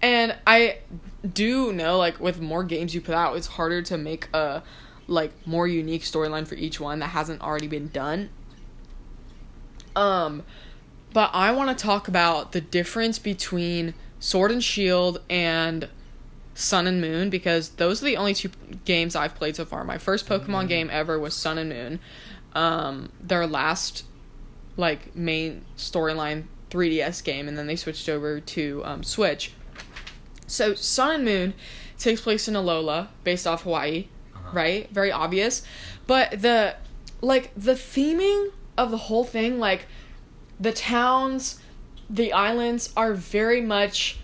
and I do know, like, with more games you put out, it's harder to make a, like, more unique storyline for each one that hasn't already been done. But I want to talk about the difference between Sword and Shield and Sun and Moon, because those are the only two games I've played so far. My first Pokemon game ever was Sun and Moon. Their last, like, main storyline 3DS game, and then they switched over to Switch. So Sun and Moon takes place in Alola, based off Hawaii. Right? Very obvious. But the, like, the theming of the whole thing, like, the towns, the islands are very much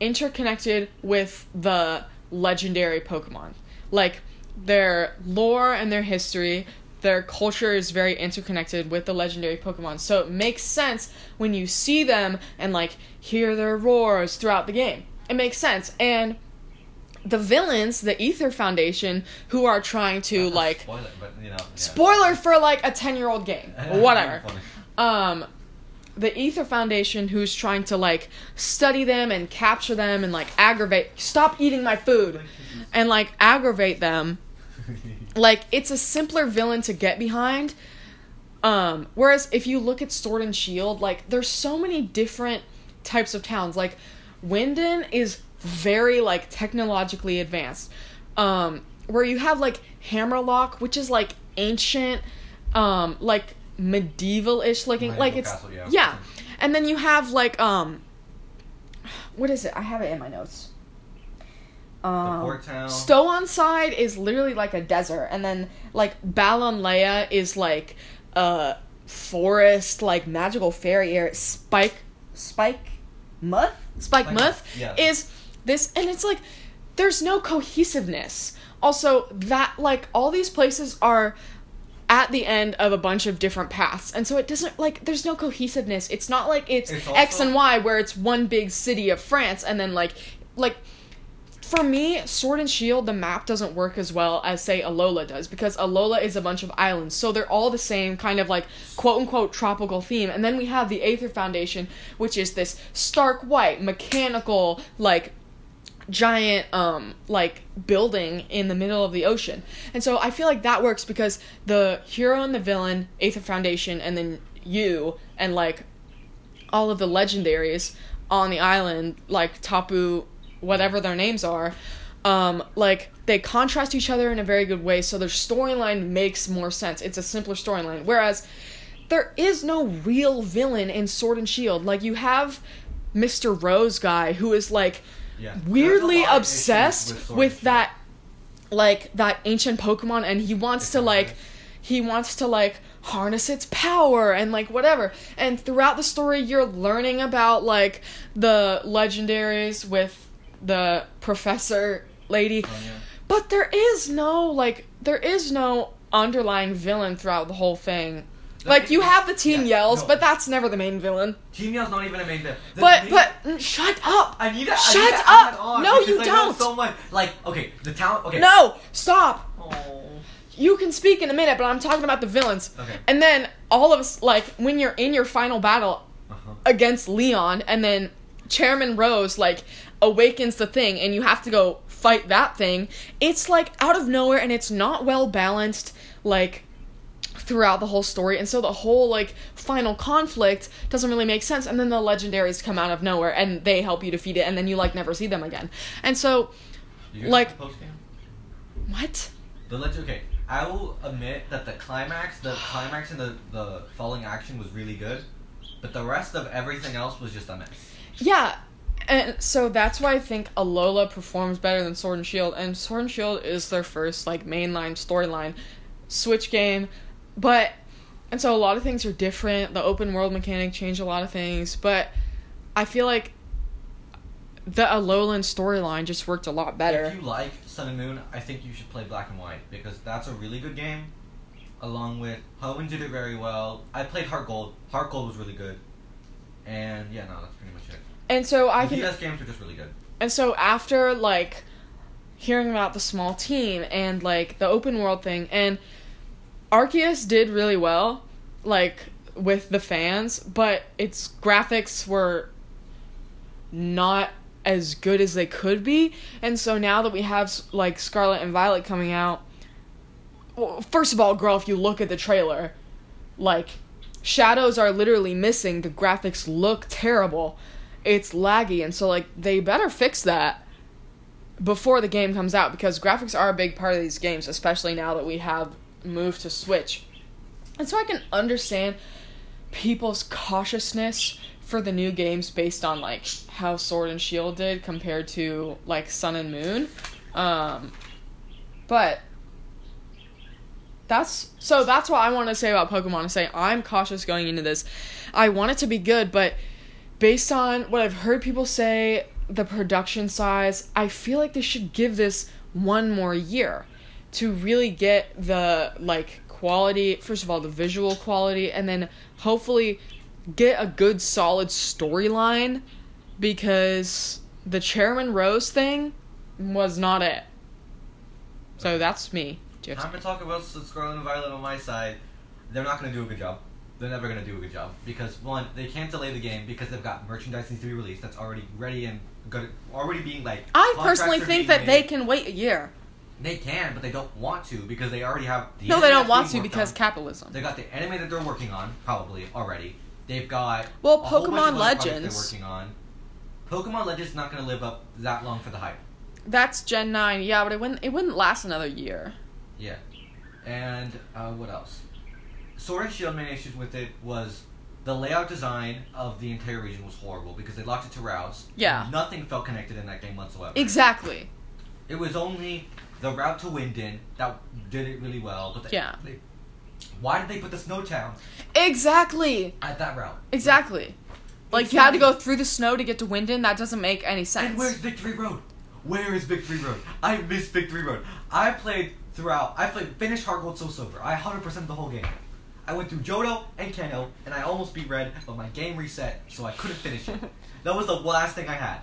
interconnected with the legendary Pokemon. Like, their lore and their history, their culture is very interconnected with the legendary Pokemon. So it makes sense when you see them and, like, hear their roars throughout the game. It makes sense. And... the villains, the Aether Foundation, who are trying to, like... Spoiler, but, you know... Yeah. Spoiler for, like, a 10-year-old game. Whatever. The Aether Foundation, who's trying to, like, study them and capture them and, like, aggravate... Stop eating my food! And, like, aggravate them. Like, it's a simpler villain to get behind. Whereas, if you look at Sword and Shield, like, there's so many different types of towns. Like, Winden is... very, like, technologically advanced, where you have, like, Hammerlock, which is, like, ancient, like, medieval-ish looking, like, it's, castle, yeah, and then you have, like, what is it, I have it in my notes, Stoan side is literally like a desert, and then like Balonlea is like a forest, like magical fairy area. Spike Muth yeah. is this, and it's like there's no cohesiveness. Also, that like all these places are at the end of a bunch of different paths, and so it doesn't, like, there's no cohesiveness. It's not like it's also X and Y where it's one big city of France, and then like for me, Sword and Shield, the map doesn't work as well as, say, Alola does, because Alola is a bunch of islands, so they're all the same kind of, like, quote-unquote tropical theme. And then we have the Aether Foundation, which is this stark white, mechanical, like, giant, like, building in the middle of the ocean. And so I feel like that works because the hero and the villain, Aether Foundation, and then you, and, like, all of the legendaries on the island, like Tapu, whatever their names are, like, they contrast each other in a very good way, so their storyline makes more sense. It's a simpler storyline, whereas there is no real villain in Sword and Shield. Like, you have Mr. Rose guy, who is, like, weirdly obsessed with that, like, that ancient Pokemon, and he wants to harness its power and, like, whatever. And throughout the story, you're learning about, like, the legendaries with the professor lady. Oh, yeah. But there is no underlying villain throughout the whole thing. Like, you have the Team Yells, but that's never the main villain. Team Yell's not even a main villain. But shut up! I need to shut up! No, you don't! So much. Like, okay, the talent... Okay. No! Stop! Oh. You can speak in a minute, but I'm talking about the villains. Okay. And then, all of us, like, when you're in your final battle against Leon, and then Chairman Rose, like, awakens the thing, and you have to go fight that thing. It's, like, out of nowhere, and it's not well balanced, like, throughout the whole story, and so the whole, like, final conflict doesn't really make sense. And then the legendaries come out of nowhere, and they help you defeat it, and then you, like, never see them again. And so, like, what? The legend. Okay, I will admit that the climax and the falling action was really good, but the rest of everything else was just a mess. Yeah. And so that's why I think Alola performs better than Sword and Shield, and Sword and Shield is their first, like, mainline storyline Switch game, and so a lot of things are different. The open world mechanic changed a lot of things, but I feel like the Alolan storyline just worked a lot better. If you like Sun and Moon, I think you should play Black and White, because that's a really good game, along with Hoenn did it very well. I played Heart Gold. Heart Gold was really good. And yeah, no, that's pretty much it. And so the DS games are just really good. And so after, like, hearing about the small team and, like, the open world thing, and Arceus did really well, like, with the fans, but its graphics were not as good as they could be. And so now that we have, like, Scarlet and Violet coming out, well, first of all, girl, if you look at the trailer, like, shadows are literally missing. The graphics look terrible. It's laggy, and so, like, they better fix that before the game comes out, because graphics are a big part of these games, especially now that we have moved to Switch. And so I can understand people's cautiousness for the new games based on, like, how Sword and Shield did compared to, like, Sun and Moon. But that's what I want to say about Pokemon. I'm cautious going into this. I want it to be good, but based on what I've heard people say, the production size, I feel like they should give this one more year to really get the, like, quality, first of all, the visual quality, and then hopefully get a good, solid storyline, because the Chairman Rose thing was not it. So that's me. I'm going to talk about Scarlet and Violet on my side. They're not going to do a good job. They're never going to do a good job, because, one, they can't delay the game because they've got merchandise needs to be released that's already ready and good, already being, like, I personally think that they can wait a year. They can, but they don't want to, because they already have the... No, they don't want to, because capitalism. They got the anime that they're working on, probably, already. They've got... Well, Pokemon Legends. They're working on. Pokemon Legends is not going to live up that long for the hype. That's Gen 9, yeah, but it wouldn't last another year. Yeah. And, what else? Sword and Shield, main issues with it was the layout design of the entire region was horrible, because they locked it to routes. Yeah. Nothing felt connected in that game whatsoever. Exactly. It was only the route to Winden that did it really well. But yeah. Why did they put the snow town? Exactly. At that route. Exactly. Like, you had to go through the snow to get to Winden. That doesn't make any sense. And where's Victory Road? Where is Victory Road? I miss Victory Road. I played throughout. I finished Heart Gold Soul Silver. I 100%'d the whole game. I went through Johto and Kanto, and I almost beat Red, but my game reset, so I couldn't finish it. That was the last thing I had.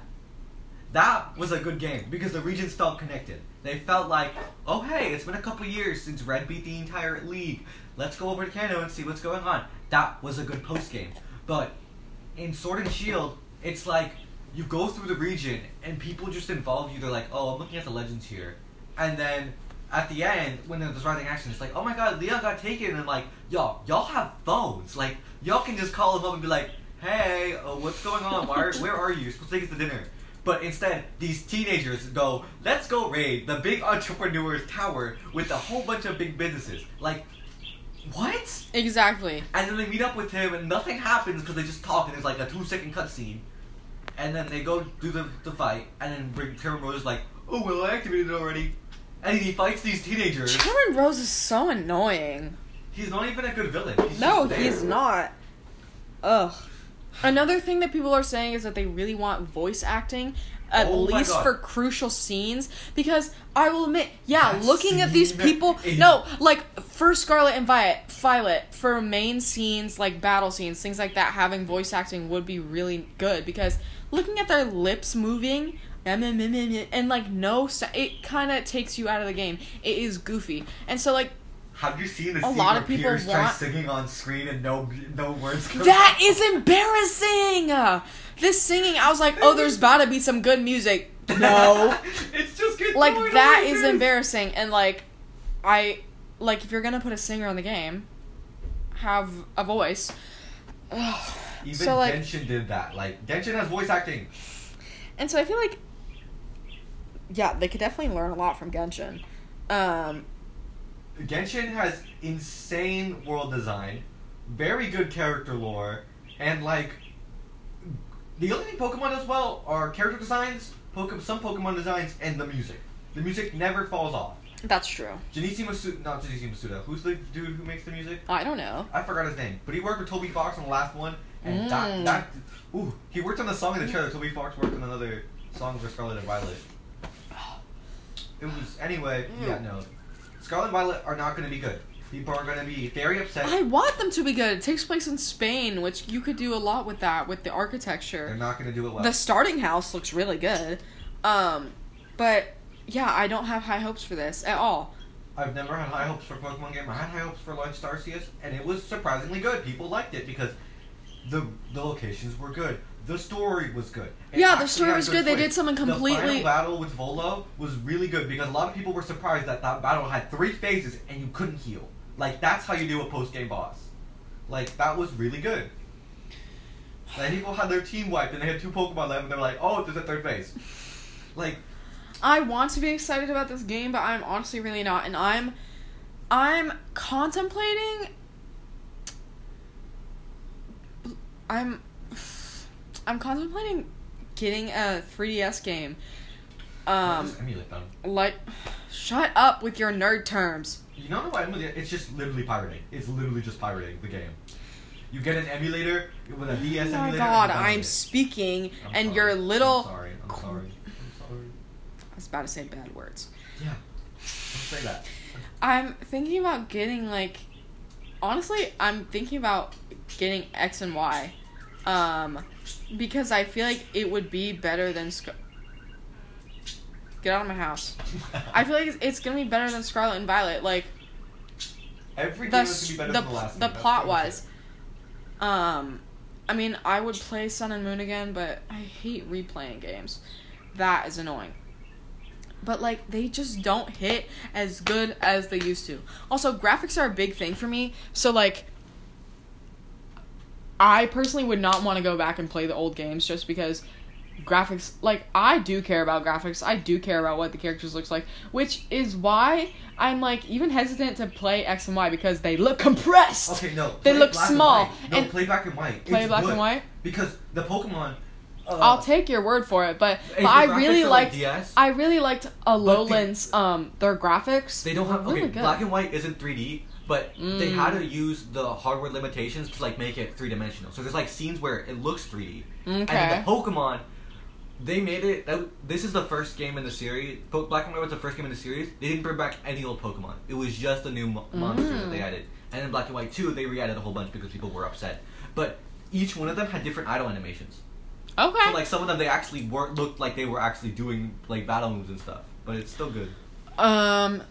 That was a good game, because the regions felt connected. They felt like, oh hey, it's been a couple years since Red beat the entire league. Let's go over to Kanto and see what's going on. That was a good post-game. But in Sword and Shield, it's like, you go through the region, and people just involve you. They're like, oh, I'm looking at the legends here. And then, at the end, when there's rising action, it's like, oh my god, Leon got taken, and like, y'all have phones. Like, y'all can just call him up and be like, hey, what's going on? Where are you? You're supposed to take us to dinner. But instead, these teenagers go, let's go raid the big entrepreneur's tower with a whole bunch of big businesses. Like, what? Exactly. And then they meet up with him, and nothing happens because they just talk, and there's like a 2-second cutscene. And then they go do the fight, and then Chairman Rose is like, oh, well, I activated it already. And he fights these teenagers. Chairman Rose is so annoying. He's not even a good villain. He's not. Ugh. Another thing that people are saying is that they really want voice acting, at least for crucial scenes, because I will admit, looking at these people... for Scarlet and Violet, for main scenes, like battle scenes, things like that, having voice acting would be really good, because looking at their lips moving, and like it kind of takes you out of the game. It is goofy. And so like... Have you seen the scene where Pierce tries singing on screen and no words come out? That is embarrassing! This singing, I was like, oh, there's about to be some good music. No. It's just good. Like, that is embarrassing. And like, if you're gonna put a singer on the game, have a voice. Ugh. Even so, like, Genshin did that. Like, Genshin has voice acting. And so I feel like, they could definitely learn a lot from Genshin. Genshin has insane world design, very good character lore, and like the only thing Pokemon does well are character designs, some Pokemon designs, and the music. The music never falls off. That's true. Not Junichi Masuda. Who's the dude who makes the music? I don't know. I forgot his name, but he worked with Toby Fox on the last one, and he worked on the song in the trailer. Toby Fox worked on another song for Scarlet and Violet. Scarlet and Violet are not going to be good. People are going to be very upset. I want them to be good. It takes place in Spain, which you could do a lot with that, with the architecture. They're not going to do it well. The starting house looks really good. I don't have high hopes for this at all. I've never had high hopes for a Pokemon game. I had high hopes for Lodge Starseus, and it was surprisingly good. People liked it because the locations were good. The story was good. The story was good. They did something completely... The final battle with Volo was really good because a lot of people were surprised that battle had 3 phases and you couldn't heal. Like, that's how you do a post-game boss. Like, that was really good. Like, people had their team wiped and they had 2 Pokemon left and they were like, oh, there's a 3rd phase. Like... I want to be excited about this game, but I'm honestly really not. And I'm contemplating... I'm contemplating getting a 3DS game. Just emulate them. Like, shut up with your nerd terms. You don't know why emulate. It's just literally pirating. It's literally just pirating the game. You get an emulator with a DS emulator. Oh my god, I'm speaking, and your little. I'm sorry. I was about to say bad words. Yeah, don't say that. I'm thinking about getting I'm thinking about getting X and Y. Because I feel like it would be better than... Get out of my house. I feel like it's going to be better than Scarlet and Violet. Like, every game is going to be better than the last one. The plot was... I mean, I would play Sun and Moon again, but I hate replaying games. That is annoying. But, like, they just don't hit as good as they used to. Also, graphics are a big thing for me. So, like... I personally would not want to go back and play the old games just because graphics... Like, I do care about graphics. I do care about what the characters looks like, which is why I'm, like, even hesitant to play X and Y because they look compressed. Okay, no. They look small. Play Black and White. Because the Pokemon... I'll take your word for it, but I really liked Alolan's their graphics. They don't have good. Black and White isn't 3D, but they had to use the hardware limitations to like make it three-dimensional. So there's like scenes where it looks 3D. Okay. And the Pokemon, they made it. This is the first game in the series. Black and White was the first game in the series. They didn't bring back any old Pokemon. It was just the new monster that they added. And in Black and White 2, they re-added a whole bunch because people were upset. But each one of them had different idle animations. Okay. So, like, some of them, they actually looked like they were actually doing, like, battle moves and stuff. But it's still good.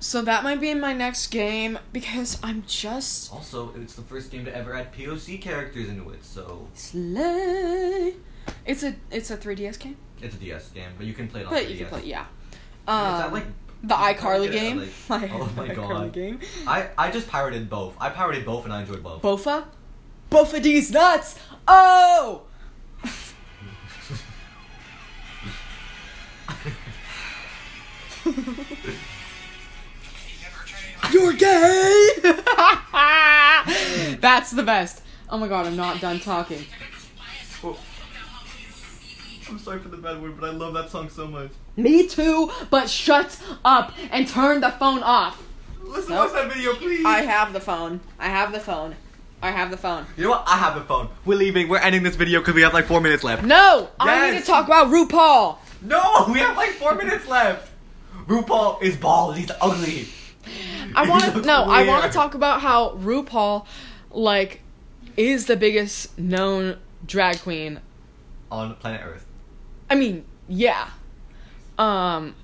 So that might be in my next game, because I'm just... Also, it's the first game to ever add POC characters into it, so... Slay! It's a 3DS game? It's a DS game, but you can play it on 3DS. But you can play, yeah. Is that, like... The iCarly game? Like, oh my god. Game. I just pirated both. I pirated both and I enjoyed both. Bofa? Bofa D's nuts! Oh! You're gay! That's the best. Oh my god, I'm not done talking. Oh. I'm sorry for the bad word, but I love that song so much. Me too, but shut up and turn the phone off. Listen, watch that video, please. I have the phone. You know what? I have the phone. We're leaving. We're ending this video because we have like 4 minutes left. No! Yes. I need to talk about RuPaul. No! We have like 4 minutes left. RuPaul is bald. He's ugly. I want to talk about how RuPaul, like, is the biggest known drag queen on planet Earth. I mean, yeah. And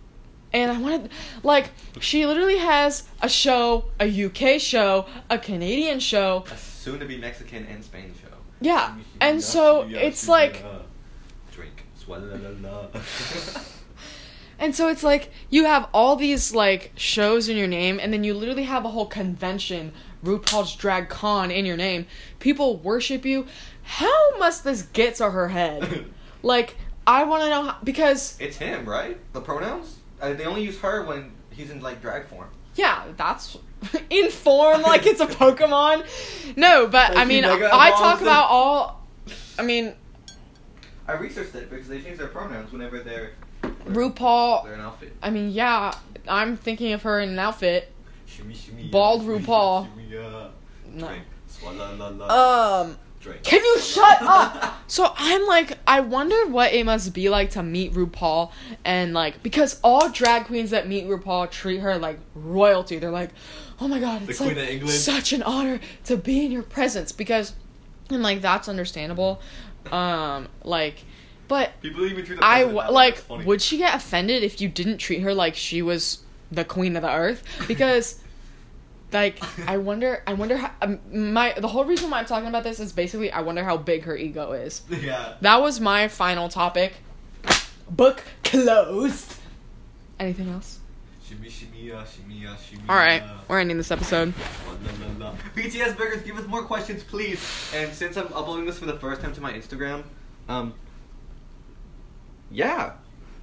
I wanted... Like, she literally has a show, a UK show, a Canadian show. A soon-to-be Mexican and Spain show. Yeah. And so, it's like... Drink. And so, it's like, you have all these, like, shows in your name, and then you literally have a whole convention, RuPaul's Drag Con, in your name. People worship you. How must this get to her head? Like, I want to know how, because... It's him, right? The pronouns? They only use her when he's in, like, drag form. Yeah, that's... in form, like it's a Pokemon? No, but, like, I mean, I talk about all... I mean... I researched it because they change their pronouns whenever they're... RuPaul... They're an outfit. I mean, yeah, I'm thinking of her in an outfit. Shimmy, shimmy, bald shimmy, RuPaul. Shimmy, no. Drink. Can you shut up? So I'm like, I wonder what it must be like to meet RuPaul, and like, because all drag queens that meet RuPaul treat her like royalty. They're like, oh my god, it's like such an honor to be in your presence, because, and like, that's understandable. Like, but people even treat like, would she get offended if you didn't treat her like she was the queen of the earth? Because like, I wonder how, the whole reason why I'm talking about this is basically, I wonder how big her ego is. Yeah. That was my final topic. Book closed. Anything else? Shimmy, alright, we're ending this episode. BTS Burgers, give us more questions, please. And since I'm uploading this for the first time to my Instagram, yeah.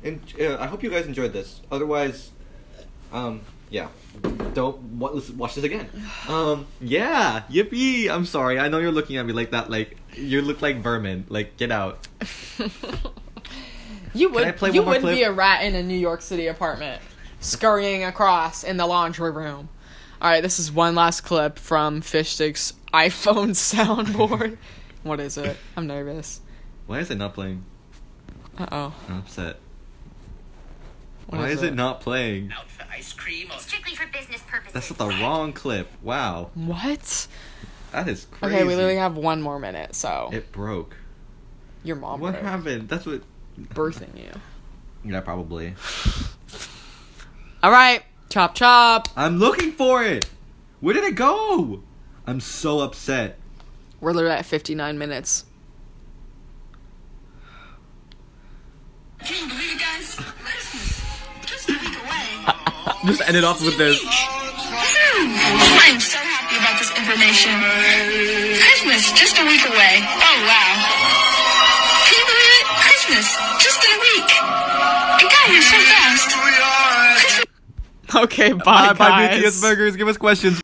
And I hope you guys enjoyed this. Otherwise, yeah. Don't watch this again. Yeah. Yippee. I'm sorry. I know you're looking at me like that. Like, you look like vermin. Like, get out. You would be a rat in a New York City apartment, scurrying across in the laundry room. All right. This is one last clip from Fishstick's iPhone soundboard. What is it? I'm nervous. Why is it not playing? Uh-oh. I'm upset. Why is it not playing? Out for ice cream. It's strictly for business purposes. That's the wrong clip. Wow. What? That is crazy. Okay, we literally have 1 more minute, so. It broke. Your mom broke. What happened? That's what. Birthing you. Yeah, probably. All right. Chop, chop. I'm looking for it. Where did it go? I'm so upset. We're literally at 59 minutes. Can you believe it, guys? Just end it off with this. I'm so happy about this information. Christmas, just a week away. Oh, wow. Can you believe it? Christmas, just in a week. It got here so fast. Okay, bye, guys. Bye, BTS Burgers. Give us questions.